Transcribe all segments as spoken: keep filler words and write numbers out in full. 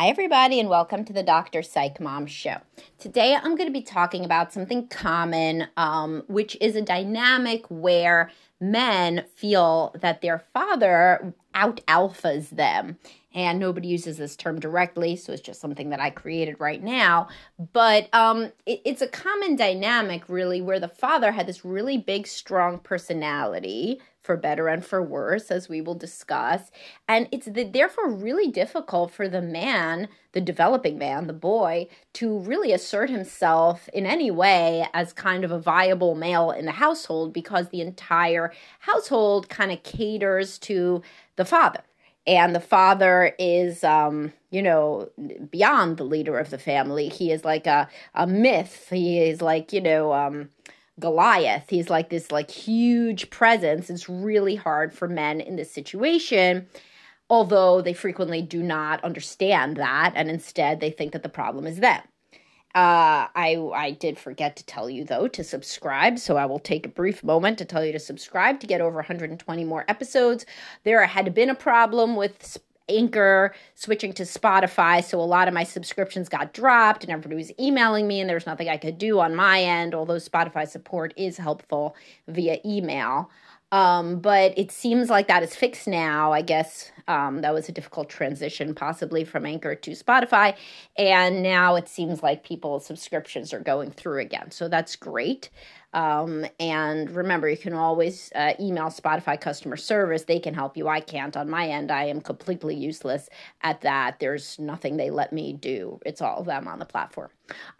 Hi, everybody, and welcome to the Doctor Psych Mom Show. Today, I'm going to be talking about something common, um, which is a dynamic where men feel that their father out-alphas them. And nobody uses this term directly, so it's just something that I created right now. But um, it, it's a common dynamic, really, where the father had this really big, strong personality, for better and for worse, as we will discuss. And it's the, therefore really difficult for the man, the developing man, the boy, to really assert himself in any way as kind of a viable male in the household because the entire household kind of caters to the father. And the father is, um, you know, beyond the leader of the family. He is like a, a myth. He is like, you know... Um, Goliath. He's like this like huge presence. It's really hard for men in this situation, although they frequently do not understand that, and instead they think that the problem is them. Uh, I, I did forget to tell you, though, to subscribe, so I will take a brief moment to tell you to subscribe to get over one hundred twenty more episodes. There had been a problem with Anchor switching to Spotify, so a lot of my subscriptions got dropped and everybody was emailing me and there was nothing I could do on my end, although Spotify support is helpful via email. Um, but it seems like that is fixed now. I guess um, that was a difficult transition possibly from Anchor to Spotify, and now it seems like people's subscriptions are going through again, so that's great. Um, and remember, you can always uh, email Spotify customer service. They can help you. I can't on my end. I am completely useless at that. There's nothing they let me do. It's all them on the platform.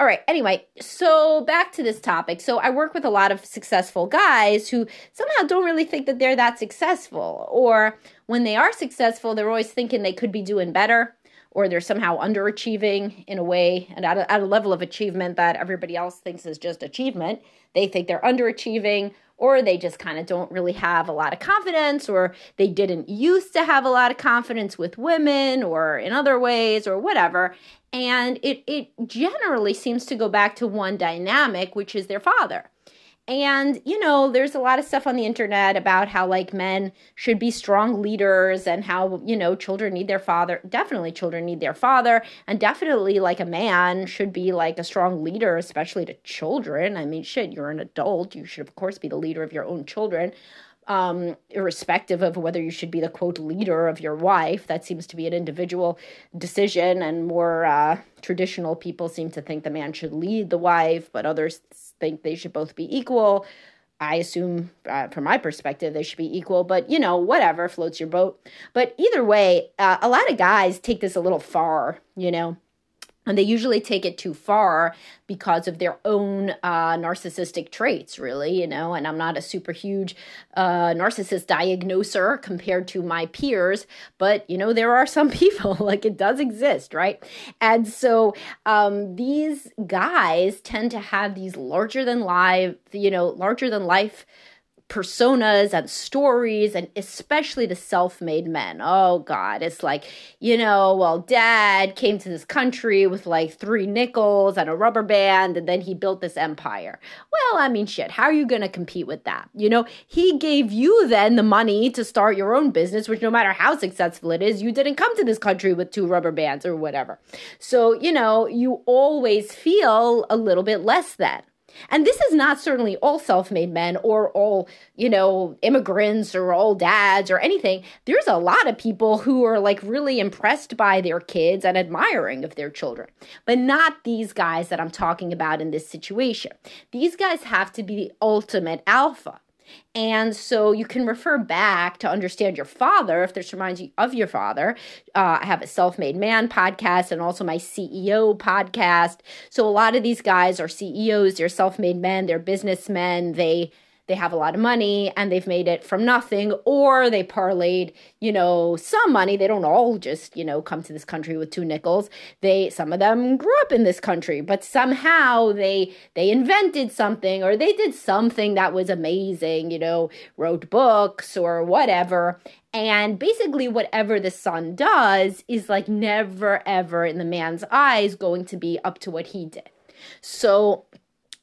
All right. Anyway, so back to this topic. So I work with a lot of successful guys who somehow don't really think that they're that successful, or when they are successful, they're always thinking they could be doing better, or they're somehow underachieving in a way and at a, at a level of achievement that everybody else thinks is just achievement. They think they're underachieving, or they just kind of don't really have a lot of confidence, or they didn't used to have a lot of confidence with women or in other ways or whatever. And it it generally seems to go back to one dynamic, which is their father. And, you know, there's a lot of stuff on the internet about how, like, men should be strong leaders and how, you know, children need their father. Definitely children need their father. And definitely, like, a man should be, like, a strong leader, especially to children. I mean, shit, you're an adult. You should, of course, be the leader of your own children, um, irrespective of whether you should be the, quote, leader of your wife. That seems to be an individual decision, and more uh, traditional people seem to think the man should lead the wife, but others think they should both be equal. I assume, uh, from my perspective, they should be equal, but, you know, whatever, floats your boat. But either way, uh, a lot of guys take this a little far, you know, and they usually take it too far because of their own uh, narcissistic traits, really, you know, and I'm not a super huge uh, narcissist diagnoser compared to my peers, but, you know, there are some people, like, it does exist, right? And so um, these guys tend to have these larger-than-life, you know, larger-than-life personas and stories, and especially the self-made men. Oh, God. It's like, you know, well, dad came to this country with like three nickels and a rubber band, and then he built this empire. Well, I mean, shit, how are you going to compete with that? You know, he gave you then the money to start your own business, which no matter how successful it is, you didn't come to this country with two rubber bands or whatever. So, you know, you always feel a little bit less than. And this is not certainly all self-made men or all, you know, immigrants or all dads or anything. There's a lot of people who are like really impressed by their kids and admiring of their children, but not these guys that I'm talking about in this situation. These guys have to be the ultimate alpha. And so you can refer back to understand your father, if this reminds you of your father. Uh, I have a Self-Made Man podcast and also my C E O podcast. So a lot of these guys are C E Os, they're self-made men, they're businessmen, they they have a lot of money and they've made it from nothing, or they parlayed, you know, some money. They don't all just, you know, come to this country with two nickels. They, some of them grew up in this country, but somehow they, they invented something, or they did something that was amazing, you know, wrote books or whatever. And basically whatever the son does is like never, ever in the man's eyes going to be up to what he did. So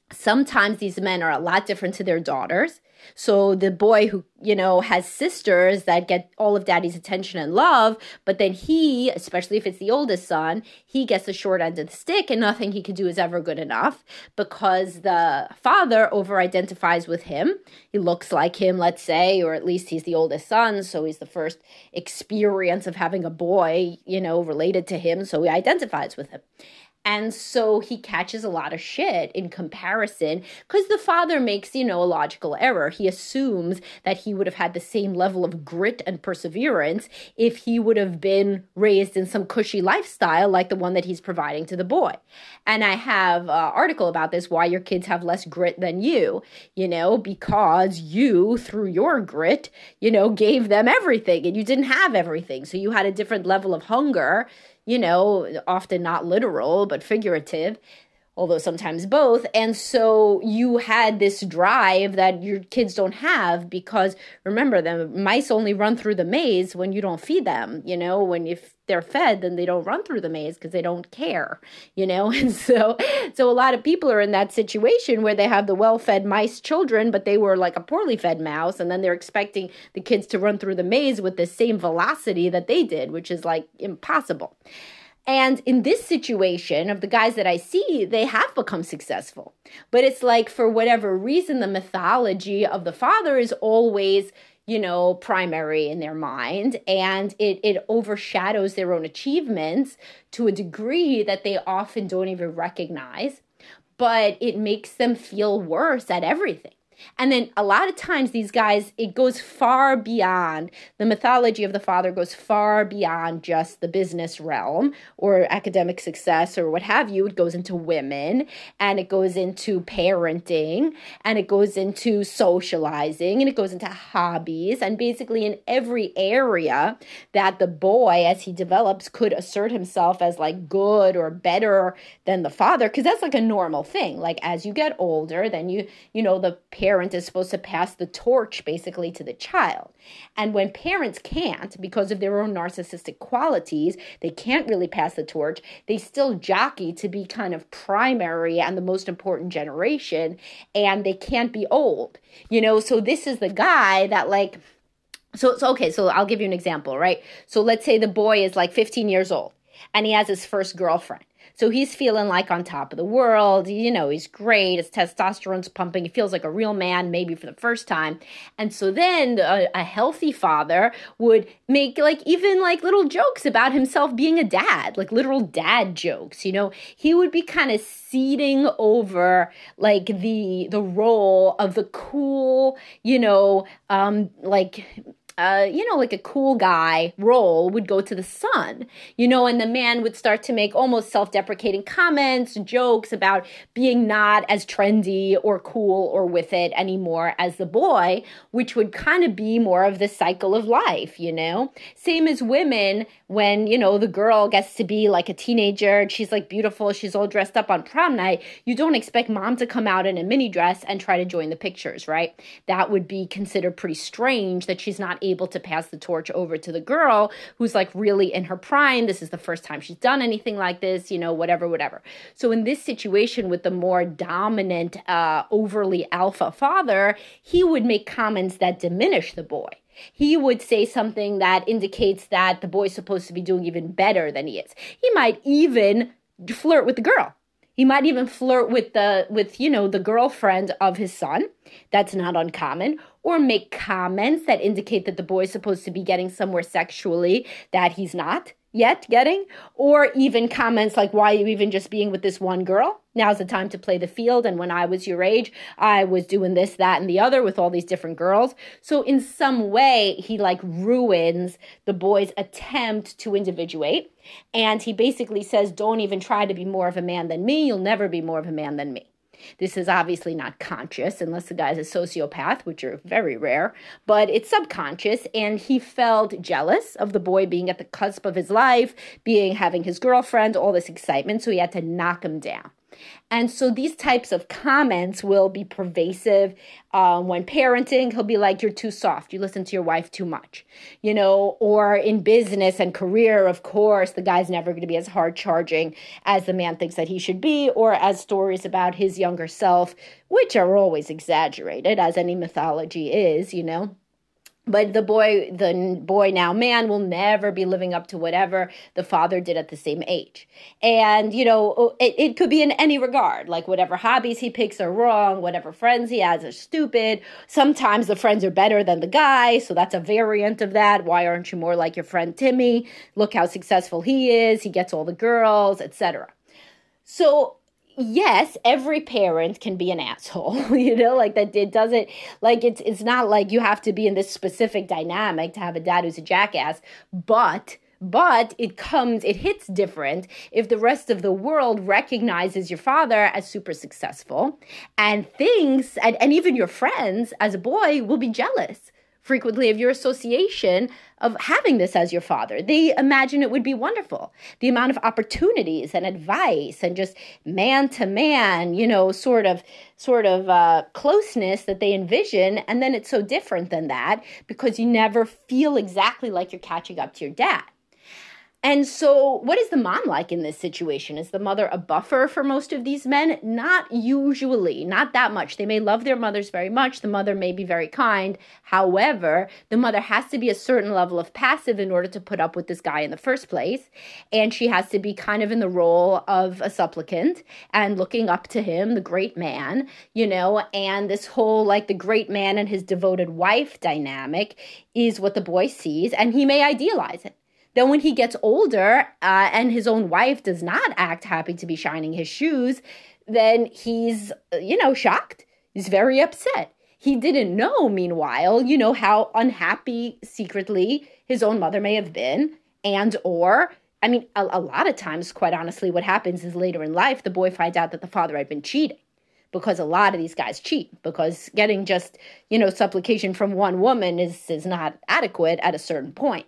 sometimes these men are a lot different to their daughters. So the boy who, you know, has sisters that get all of daddy's attention and love, but then he, especially if it's the oldest son, he gets the short end of the stick and nothing he can do is ever good enough because the father over-identifies with him. He looks like him, let's say, or at least he's the oldest son, so he's the first experience of having a boy, you know, related to him, so he identifies with him. And so he catches a lot of shit in comparison because the father makes, you know, a logical error. He assumes that he would have had the same level of grit and perseverance if he would have been raised in some cushy lifestyle like the one that he's providing to the boy. And I have an article about this, why your kids have less grit than you, you know, because you, through your grit, you know, gave them everything and you didn't have everything. So you had a different level of hunger, you know, often not literal, but figurative, although sometimes both. And so you had this drive that your kids don't have because, remember, the mice only run through the maze when you don't feed them, you know, when if they're fed, then they don't run through the maze because they don't care, you know. And so so a lot of people are in that situation where they have the well-fed mice children, but they were like a poorly fed mouse, and then they're expecting the kids to run through the maze with the same velocity that they did, which is like impossible. And in this situation of the guys that I see, they have become successful. But it's like, for whatever reason, the mythology of the father is always, you know, primary in their mind, and it, it overshadows their own achievements to a degree that they often don't even recognize, but it makes them feel worse at everything. And then a lot of times these guys, it goes far beyond, the mythology of the father goes far beyond just the business realm or academic success or what have you. It goes into women, and it goes into parenting, and it goes into socializing, and it goes into hobbies, and basically in every area that the boy, as he develops, could assert himself as like good or better than the father, because that's like a normal thing. Like as you get older, then you, you know, the parent Parent is supposed to pass the torch basically to the child. And when parents can't, because of their own narcissistic qualities, they can't really pass the torch. They still jockey to be kind of primary and the most important generation, and they can't be old, you know. So this is the guy that like, so, so okay, so I'll give you an example, right? So let's say the boy is like fifteen years old and he has his first girlfriend. So he's feeling like on top of the world, you know, he's great, his testosterone's pumping, he feels like a real man maybe for the first time. And so then a, a healthy father would make like even like little jokes about himself being a dad, like literal dad jokes, you know. He would be kind of seeding over like the the role of the cool, you know, um, like... Uh, you know, like a cool guy role would go to the son, you know, and the man would start to make almost self-deprecating comments, jokes about being not as trendy or cool or with it anymore as the boy, which would kind of be more of the cycle of life, you know. Same as women, when, you know, the girl gets to be like a teenager and she's like beautiful, she's all dressed up on prom night, you don't expect mom to come out in a mini dress and try to join the pictures, right? That would be considered pretty strange that she's not able to pass the torch over to the girl who's like really in her prime. This is the first time she's done anything like this, you know, whatever, whatever. So in this situation with the more dominant, uh, overly alpha father, he would make comments that diminish the boy. He would say something that indicates that the boy's supposed to be doing even better than he is. He might even flirt with the girl. He might even flirt with the, with, you know, the girlfriend of his son. That's not uncommon. Or make comments that indicate that the boy's supposed to be getting somewhere sexually that he's not yet getting. Or even comments like, why are you even just being with this one girl? Now's the time to play the field. And when I was your age, I was doing this, that, and the other with all these different girls. So in some way, he like ruins the boy's attempt to individuate. And he basically says, don't even try to be more of a man than me. You'll never be more of a man than me. This is obviously not conscious unless the guy's a sociopath, which are very rare, but it's subconscious. And he felt jealous of the boy being at the cusp of his life, being having his girlfriend, all this excitement. So he had to knock him down. And so these types of comments will be pervasive. Um, when parenting, he'll be like, you're too soft. You listen to your wife too much, you know, or in business and career, of course, the guy's never going to be as hard charging as the man thinks that he should be, or as stories about his younger self, which are always exaggerated, as any mythology is, you know. But the boy, the boy now man will never be living up to whatever the father did at the same age. And, you know, it, it could be in any regard, like whatever hobbies he picks are wrong, whatever friends he has are stupid. Sometimes the friends are better than the guy. So that's a variant of that. Why aren't you more like your friend Timmy? Look how successful he is. He gets all the girls, et cetera. So yes, every parent can be an asshole, you know, like that it doesn't, like it's it's not like you have to be in this specific dynamic to have a dad who's a jackass, but but it comes, it hits different if the rest of the world recognizes your father as super successful and thinks, and, and even your friends as a boy will be jealous frequently of your association of having this as your father. They imagine it would be wonderful. The amount of opportunities and advice and just man to man, you know, sort of sort of uh, closeness that they envision. And then it's so different than that because you never feel exactly like you're catching up to your dad. And so what is the mom like in this situation? Is the mother a buffer for most of these men? Not usually, not that much. They may love their mothers very much. The mother may be very kind. However, the mother has to be a certain level of passive in order to put up with this guy in the first place. And she has to be kind of in the role of a supplicant and looking up to him, the great man, you know, and this whole like the great man and his devoted wife dynamic is what the boy sees, and he may idealize it. Then when he gets older uh, and his own wife does not act happy to be shining his shoes, then he's, you know, shocked. He's very upset. He didn't know, meanwhile, you know, how unhappy secretly his own mother may have been, and or, I mean, a, a lot of times, quite honestly, what happens is later in life, the boy finds out that the father had been cheating. Because a lot of these guys cheat, because getting just, you know, supplication from one woman is, is not adequate at a certain point.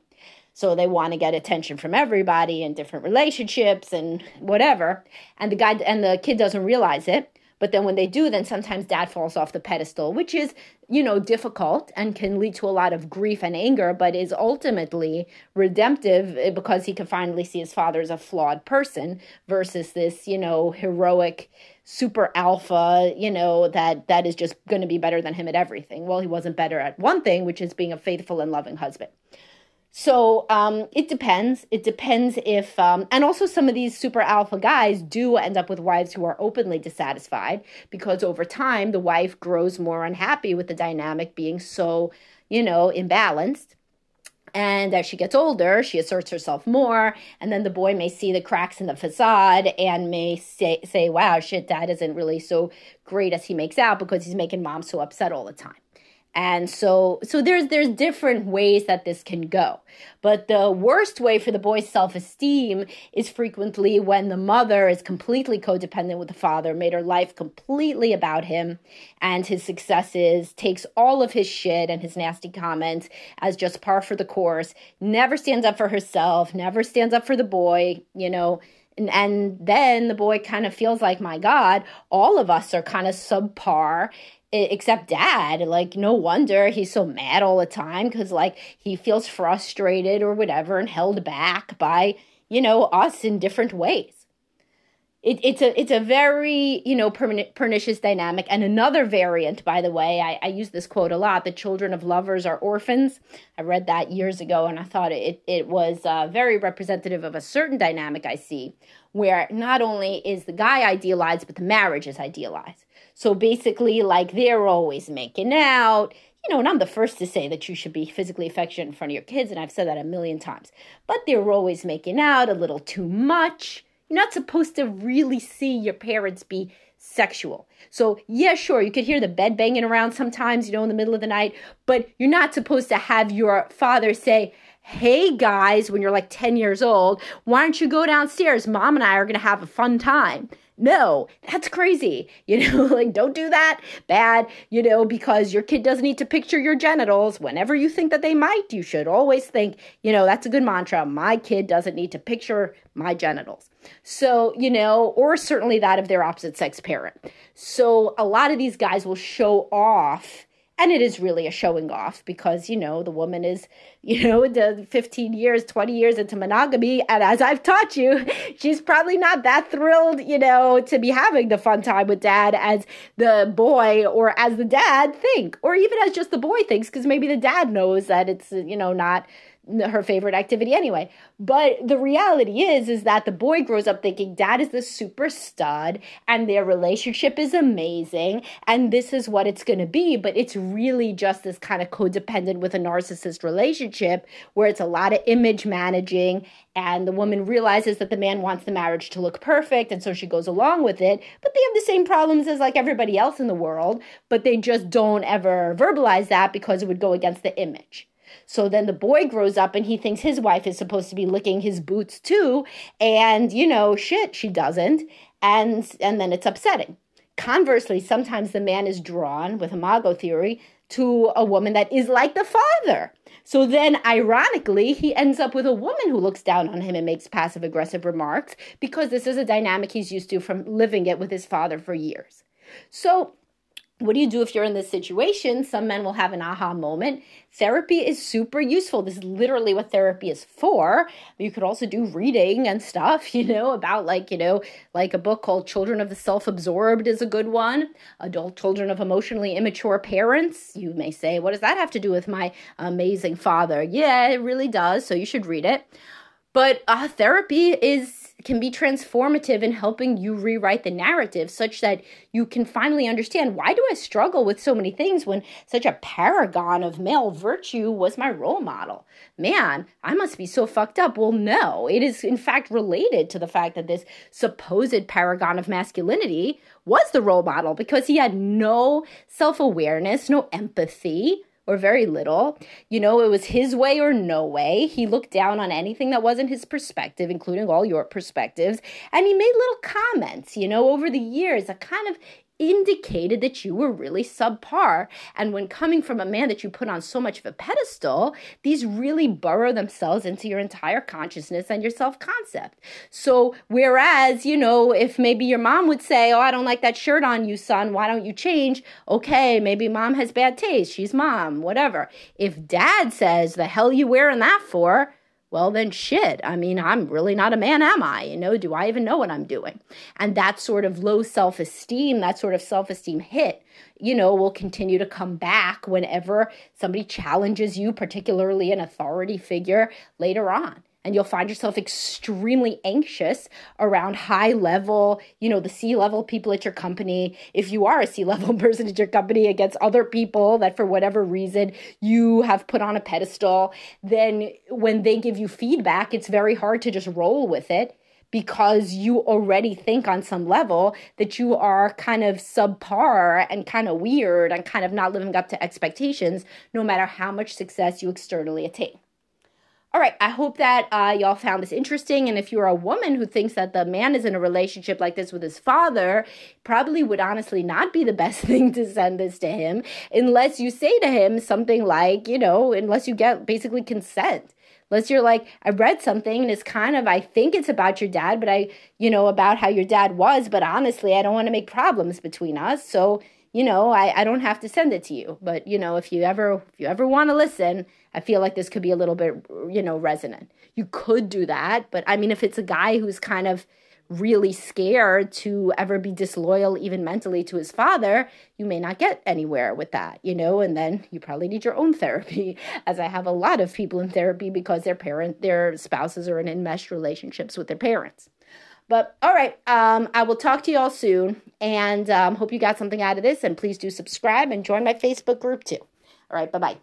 So they want to get attention from everybody in different relationships and whatever. And the guy and the kid doesn't realize it. But then when they do, then sometimes dad falls off the pedestal, which is, you know, difficult and can lead to a lot of grief and anger, but is ultimately redemptive because he can finally see his father as a flawed person versus this, you know, heroic super alpha, you know, that that is just going to be better than him at everything. Well, he wasn't better at one thing, which is being a faithful and loving husband. So um, it depends. It depends if, um, and also some of these super alpha guys do end up with wives who are openly dissatisfied because over time the wife grows more unhappy with the dynamic being so, you know, imbalanced. And as she gets older, she asserts herself more. And then the boy may see the cracks in the facade and may say, say wow, shit, dad isn't really so great as he makes out because he's making mom so upset all the time. And so so there's there's different ways that this can go. But the worst way for the boy's self-esteem is frequently when the mother is completely codependent with the father, made her life completely about him and his successes, takes all of his shit and his nasty comments as just par for the course, never stands up for herself, never stands up for the boy, you know. And, and then the boy kind of feels like, my God, all of us are kind of subpar, except dad. Like, no wonder he's so mad all the time because, like, he feels frustrated or whatever and held back by, you know, us in different ways. It, it's a it's a very, you know, pernicious dynamic. And another variant, by the way, I, I use this quote a lot, the children of lovers are orphans. I read that years ago, and I thought it, it was uh, very representative of a certain dynamic I see, where not only is the guy idealized, but the marriage is idealized. So basically, like, they're always making out, you know, and I'm the first to say that you should be physically affectionate in front of your kids, and I've said that a million times, but they're always making out a little too much. You're not supposed to really see your parents be sexual. So yeah, sure, you could hear the bed banging around sometimes, you know, in the middle of the night, but you're not supposed to have your father say, hey guys, when you're like ten years old, why don't you go downstairs? Mom and I are going to have a fun time. No, that's crazy. You know, like, don't do that. Bad, you know, because your kid doesn't need to picture your genitals. Whenever you think that they might, you should always think, you know, that's a good mantra. My kid doesn't need to picture my genitals. So, you know, or certainly that of their opposite sex parent. So a lot of these guys will show off. And it is really a showing off because, you know, the woman is, you know, fifteen years, twenty years into monogamy. And as I've taught you, she's probably not that thrilled, you know, to be having the fun time with dad as the boy or as the dad think, or even as just the boy thinks, because maybe the dad knows that it's, you know, not her favorite activity anyway. But the reality is, is that the boy grows up thinking dad is the super stud and their relationship is amazing and this is what it's going to be. But it's really just this kind of codependent with a narcissist relationship where it's a lot of image managing and the woman realizes that the man wants the marriage to look perfect and so she goes along with it. But they have the same problems as like everybody else in the world, but they just don't ever verbalize that because it would go against the image. So then the boy grows up and he thinks his wife is supposed to be licking his boots too. And, you know, shit, she doesn't. And and then it's upsetting. Conversely, sometimes the man is drawn with imago theory to a woman that is like the father. So then, ironically, he ends up with a woman who looks down on him and makes passive-aggressive remarks because this is a dynamic he's used to from living it with his father for years. So what do you do if you're in this situation? Some men will have an aha moment. Therapy is super useful. This is literally what therapy is for. You could also do reading and stuff, you know, about like, you know, like a book called Children of the Self-Absorbed is a good one. Adult Children of Emotionally Immature Parents. You may say, what does that have to do with my amazing father? Yeah, it really does. So you should read it. But uh, therapy is can be transformative in helping you rewrite the narrative such that you can finally understand, why do I struggle with so many things when such a paragon of male virtue was my role model? Man, I must be so fucked up. Well, no, it is in fact related to the fact that this supposed paragon of masculinity was the role model because he had no self-awareness, no empathy, or very little. You know, it was his way or no way. He looked down on anything that wasn't his perspective, including all your perspectives. And he made little comments, you know, over the years that kind of indicated that you were really subpar. And when coming from a man that you put on so much of a pedestal, these really burrow themselves into your entire consciousness and your self-concept. So whereas, you know, if maybe your mom would say, oh, I don't like that shirt on you, son, why don't you change? Okay, maybe mom has bad taste. She's mom, whatever. If dad says, the hell you wearing that for? Well, then shit. I mean, I'm really not a man, am I? You know, do I even know what I'm doing? And that sort of low self-esteem, that sort of self-esteem hit, you know, will continue to come back whenever somebody challenges you, particularly an authority figure later on. And you'll find yourself extremely anxious around high level, you know, the C-level people at your company. If you are a C-level person at your company against other people that for whatever reason you have put on a pedestal, then when they give you feedback, it's very hard to just roll with it because you already think on some level that you are kind of subpar and kind of weird and kind of not living up to expectations, no matter how much success you externally attain. All right, I hope that uh, y'all found this interesting. And if you're a woman who thinks that the man is in a relationship like this with his father, probably would honestly not be the best thing to send this to him unless you say to him something like, you know, unless you get basically consent. Unless you're like, I read something and it's kind of, I think it's about your dad, but I, you know, about how your dad was. But honestly, I don't want to make problems between us. So, you know, I, I don't have to send it to you. But, you know, if you ever if you ever want to listen, I feel like this could be a little bit, you know, resonant. You could do that. But I mean, if it's a guy who's kind of really scared to ever be disloyal, even mentally, to his father, you may not get anywhere with that, you know, and then you probably need your own therapy, as I have a lot of people in therapy because their parent, their spouses are in enmeshed relationships with their parents. But all right, um, I will talk to you all soon and um, hope you got something out of this. And please do subscribe and join my Facebook group too. All right, bye-bye.